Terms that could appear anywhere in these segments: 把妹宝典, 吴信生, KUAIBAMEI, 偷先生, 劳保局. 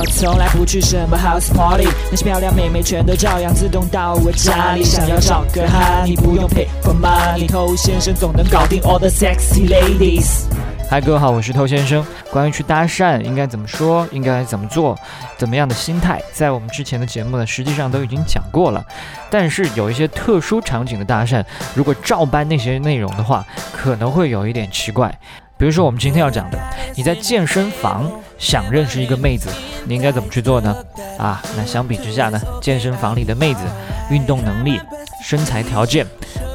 我从来不去什么 house party， 那些漂亮妹妹全都照样自动到我家里。想要找个哈，你不用 pay for money， 偷先生总能搞定 all the sexy ladies。嗨，各位好，我是偷先生。关于去搭讪应该怎么说，应该怎么做，怎么样的心态，在我们之前的节目呢，实际上都已经讲过了。但是有一些特殊场景的搭讪，如果照搬那些内容的话，可能会有一点奇怪。比如说我们今天要讲的，你在健身房想认识一个妹子，你应该怎么去做呢？那相比之下呢，健身房里的妹子运动能力、身材条件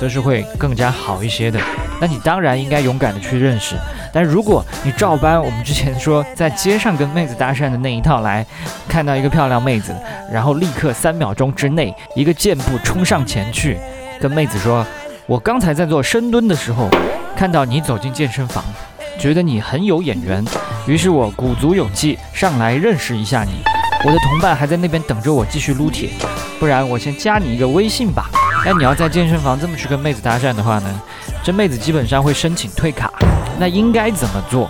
都是会更加好一些的，那你当然应该勇敢的去认识。但如果你照搬我们之前说在街上跟妹子搭讪的那一套来，看到一个漂亮妹子，然后立刻3秒钟之内一个箭步冲上前去，跟妹子说，我刚才在做深蹲的时候看到你走进健身房，觉得你很有眼缘，于是我鼓足勇气上来认识一下你，我的同伴还在那边等着我继续撸铁，不然我先加你一个微信吧。那你要在健身房这么去跟妹子搭讪的话呢，这妹子基本上会申请退卡。那应该怎么做？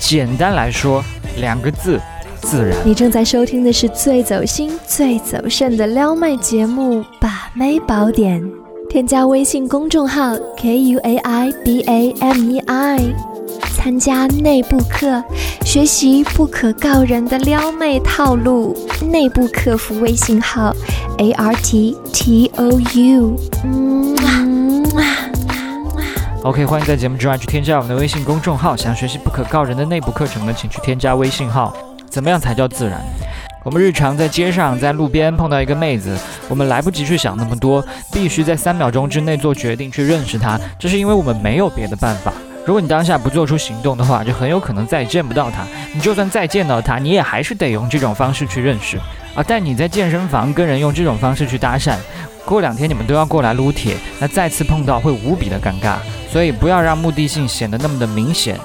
简单来说，2个字，自然。你正在收听的是最走心最走肾的撩妹节目《把妹宝典》，添加微信公众号 KUAIBAMEI， 参加内部课，学习不可告人的撩妹套路。内部客服微信号 ARTTOU。OK， 欢迎在节目之外去添加我们的微信公众号。想学习不可告人的内部课程呢，请去添加微信号。怎么样才叫自然？我们日常在街上在路边碰到一个妹子，我们来不及去想那么多，必须在3秒钟之内做决定去认识她，这是因为我们没有别的办法。如果你当下不做出行动的话，就很有可能再也见不到她。你就算再见到她，你也还是得用这种方式去认识啊。但你在健身房跟人用这种方式去搭讪，过2天你们都要过来撸铁，那再次碰到会无比的尴尬。所以不要让目的性显得那么的明显。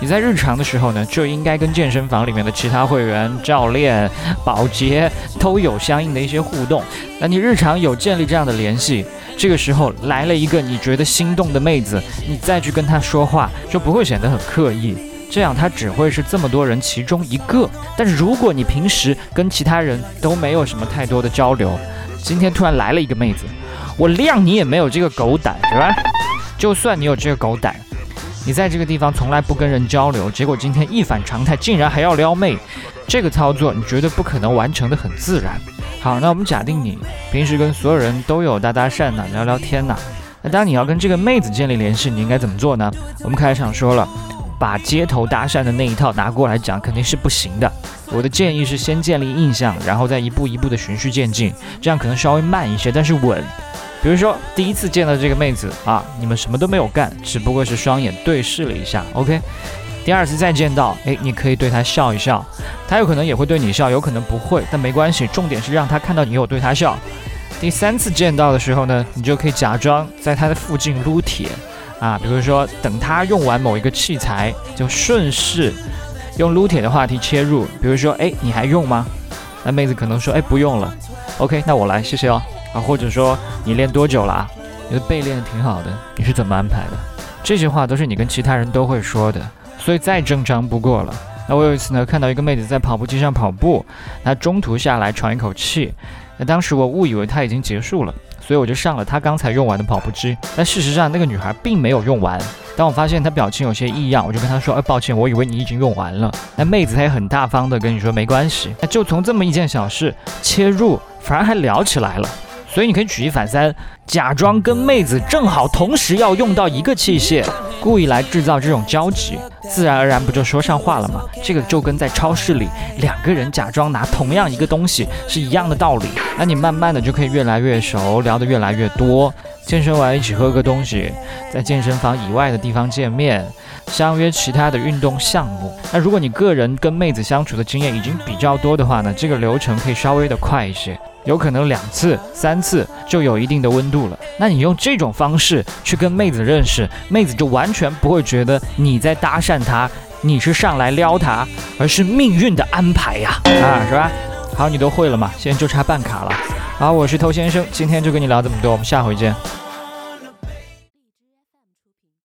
你在日常的时候呢，就应该跟健身房里面的其他会员、教练、保洁都有相应的一些互动，那你日常有建立这样的联系，这个时候来了一个你觉得心动的妹子，你再去跟她说话就不会显得很刻意，这样她只会是这么多人其中一个。但是如果你平时跟其他人都没有什么太多的交流，今天突然来了一个妹子，我谅你也没有这个狗胆，对吧？就算你有这个狗胆，你在这个地方从来不跟人交流，结果今天一反常态，竟然还要撩妹，这个操作你绝对不可能完成得很自然。好，那我们假定你平时跟所有人都有搭讪呐、聊聊天呐、那当你要跟这个妹子建立联系，你应该怎么做呢？我们开场说了，把街头搭讪的那一套拿过来讲肯定是不行的。我的建议是先建立印象，然后再一步一步的循序渐进，这样可能稍微慢一些，但是稳。比如说第一次见到这个妹子啊，你们什么都没有干，只不过是双眼对视了一下 ，OK。第二次再见到，你可以对她笑一笑，她有可能也会对你笑，有可能不会，但没关系，重点是让她看到你有对她笑。第3次见到的时候呢，你就可以假装在她的附近撸铁啊，比如说等她用完某一个器材，就顺势用撸铁的话题切入，比如说你还用吗？那妹子可能说不用了 ，OK， 那我来，谢谢哦。或者说你练多久了？你的背练得挺好的，你是怎么安排的？这些话都是你跟其他人都会说的，所以再正常不过了。那我有一次呢，看到一个妹子在跑步机上跑步，她中途下来喘一口气，那当时我误以为她已经结束了，所以我就上了她刚才用完的跑步机，但事实上那个女孩并没有用完。当我发现她表情有些异样，我就跟她说抱歉，我以为你已经用完了。那妹子她也很大方的跟你说没关系，那就从这么一件小事切入，反而还聊起来了。所以你可以举一反三，假装跟妹子正好同时要用到一个器械，故意来制造这种交集，自然而然不就说上话了吗？这个就跟在超市里2个人假装拿同样一个东西是一样的道理。那你慢慢的就可以越来越熟，聊得越来越多，健身完一起喝个东西，在健身房以外的地方见面，相约其他的运动项目。那如果你个人跟妹子相处的经验已经比较多的话呢，这个流程可以稍微的快一些，有可能2次3次就有一定的温度了。那你用这种方式去跟妹子认识，妹子就完全不会觉得你在搭讪她，你是上来撩她，而是命运的安排呀，是吧？好，你都会了嘛，现在就差办卡了。好，我是偷先生，今天就跟你聊这么多，我们下回见。